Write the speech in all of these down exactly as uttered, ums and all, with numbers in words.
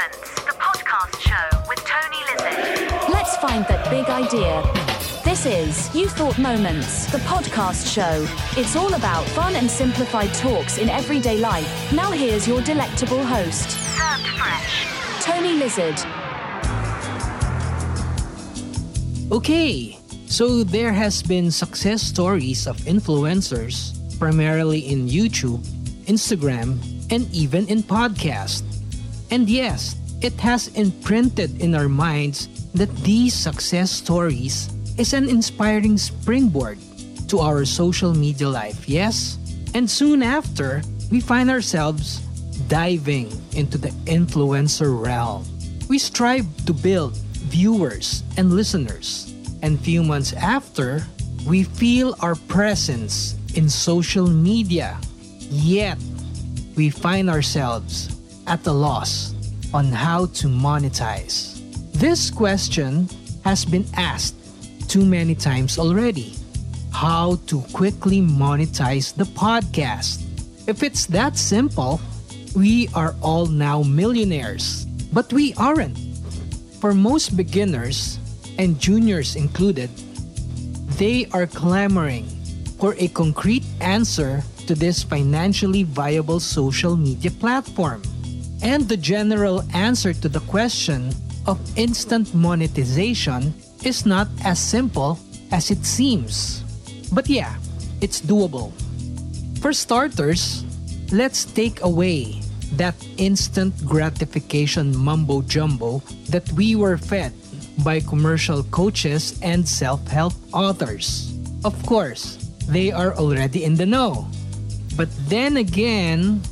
Moments, the podcast show with Tony Lizard. Let's find that big idea. This is You Thought Moments, the podcast show. It's all about fun and simplified talks in everyday life. Now here's your delectable host, served fresh, Tony Lizard. Okay, so there has been success stories of influencers, primarily in YouTube, Instagram, and even in podcasts. And yes, it has imprinted in our minds that these success stories is an inspiring springboard to our social media life, yes? And soon after, we find ourselves diving into the influencer realm. We strive to build viewers and listeners. And few months after, we feel our presence in social media. Yet, we find ourselves at a loss on how to monetize. This question has been asked too many times already. How to quickly monetize the podcast? If it's that simple, we are all now millionaires, but we aren't. For most beginners and juniors included, they are clamoring for a concrete answer to this financially viable social media platform. And the general answer to the question of instant monetization is not as simple as it seems. But yeah, it's doable. For starters, let's take away that instant gratification mumbo-jumbo that we were fed by commercial coaches and self-help authors. Of course, they are already in the know. But then again,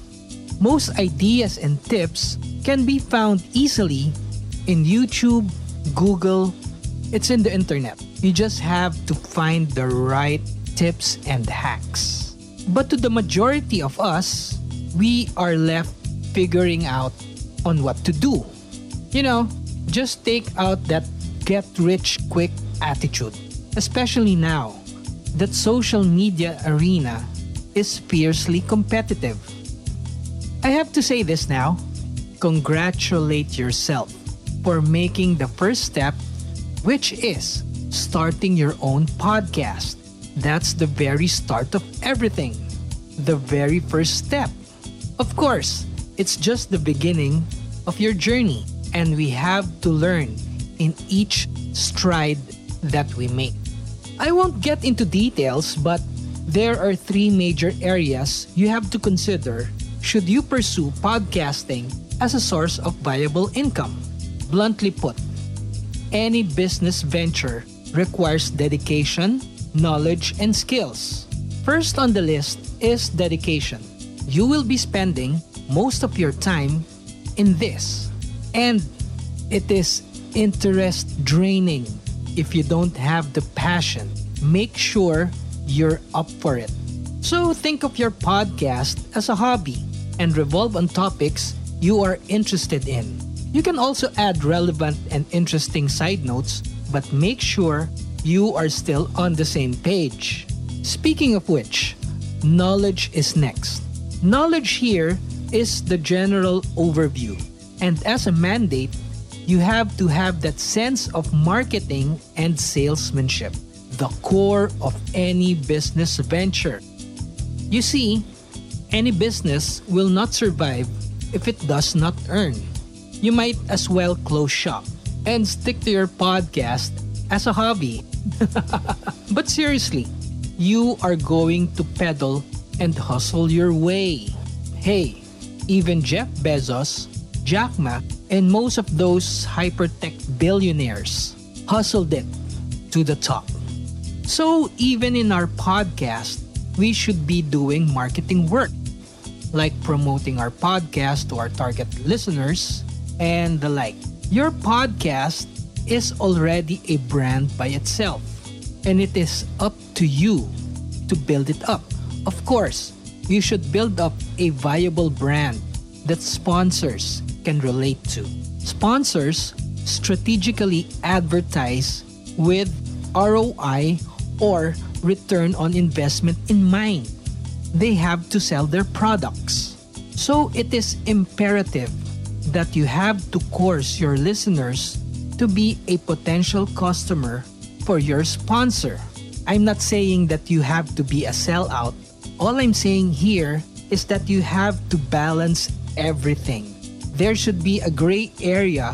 most ideas and tips can be found easily in YouTube, Google. It's in the internet. You just have to find the right tips and hacks. But to the majority of us, we are left figuring out on what to do. You know, just take out that get-rich-quick attitude. Especially now that social media arena is fiercely competitive. I have to say this now, congratulate yourself for making the first step, which is starting your own podcast. That's the very start of everything, the very first step. Of course, it's just the beginning of your journey, and we have to learn in each stride that we make. I won't get into details, but there are three major areas you have to consider should you pursue podcasting as a source of viable income? Bluntly put, any business venture requires dedication, knowledge, and skills. First on the list is dedication. You will be spending most of your time in this, and it is interest draining if you don't have the passion. Make sure you're up for it. So think of your podcast as a hobby and revolve on topics you are interested in. You can also add relevant and interesting side notes, but make sure you are still on the same page. Speaking of which, knowledge is next. Knowledge here is the general overview, and as a mandate, you have to have that sense of marketing and salesmanship, the core of any business venture. You see, any business will not survive if it does not earn. You might as well close shop and stick to your podcast as a hobby. But seriously, you are going to pedal and hustle your way. Hey, even Jeff Bezos, Jack Ma, and most of those hypertech billionaires hustled it to the top. So even in our podcast, we should be doing marketing work, like promoting our podcast to our target listeners and the like. Your podcast is already a brand by itself, and it is up to you to build it up. Of course, you should build up a viable brand that sponsors can relate to. Sponsors strategically advertise with R O I or return on investment in mind. They have to sell their products. So it is imperative that you have to coerce your listeners to be a potential customer for your sponsor. I'm not saying that you have to be a sellout. All I'm saying here is that you have to balance everything. There should be a gray area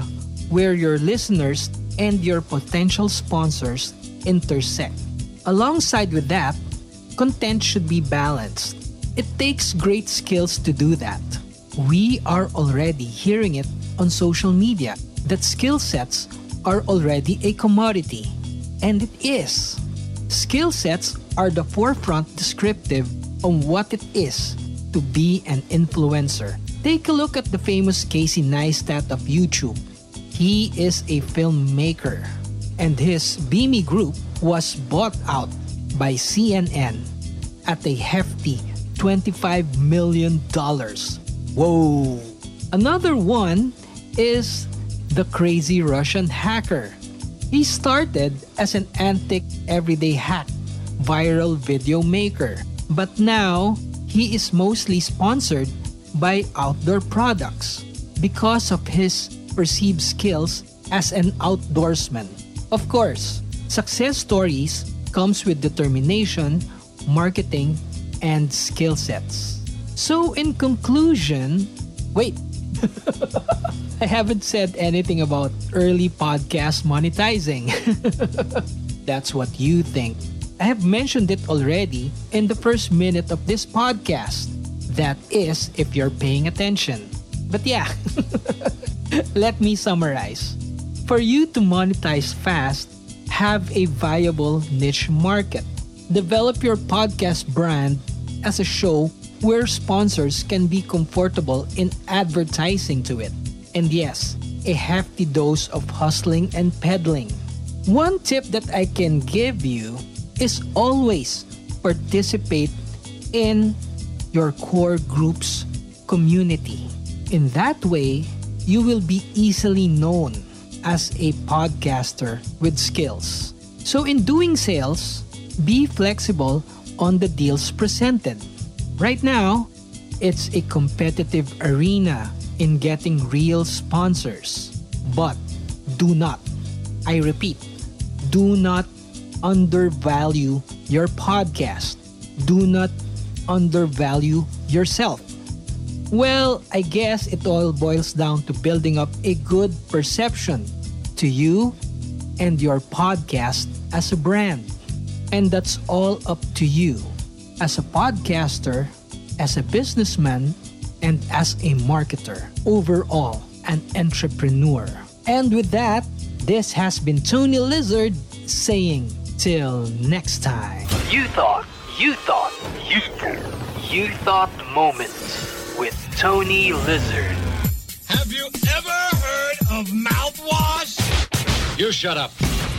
where your listeners and your potential sponsors intersect. Alongside with that, content should be balanced. It takes great skills to do that. We are already hearing it on social media that skill sets are already a commodity. And it is. Skill sets are the forefront descriptive on what it is to be an influencer. Take a look at the famous Casey Neistat of YouTube. He is a filmmaker, and his Beamy group was bought out by C N N at a hefty twenty-five million dollars. Whoa! Another one is the crazy Russian hacker. He started as an antic everyday hack, viral video maker, but now he is mostly sponsored by outdoor products because of his perceived skills as an outdoorsman. Of course, success stories comes with determination, marketing, and skill sets. So in conclusion, wait, I haven't said anything about early podcast monetizing. That's what you think. I have mentioned it already in the first minute of this podcast. That is if you're paying attention. But yeah, let me summarize. For you to monetize fast, have a viable niche market. Develop your podcast brand as a show where sponsors can be comfortable in advertising to it. And yes, a hefty dose of hustling and peddling. One tip that I can give you is always participate in your core group's community. In that way, you will be easily known as a podcaster with skills. So in doing sales, be flexible on the deals presented. Right now, it's a competitive arena in getting real sponsors. But do not, I repeat, do not undervalue your podcast. Do not undervalue yourself. Well, I guess it all boils down to building up a good perception to you and your podcast as a brand. And that's all up to you as a podcaster, as a businessman, and as a marketer, overall, an entrepreneur. And with that, this has been Tony Lizard saying, till next time. You thought, you thought, you thought, you thought moments with Tony Lizard. Have you ever heard of mouthwash? You shut up.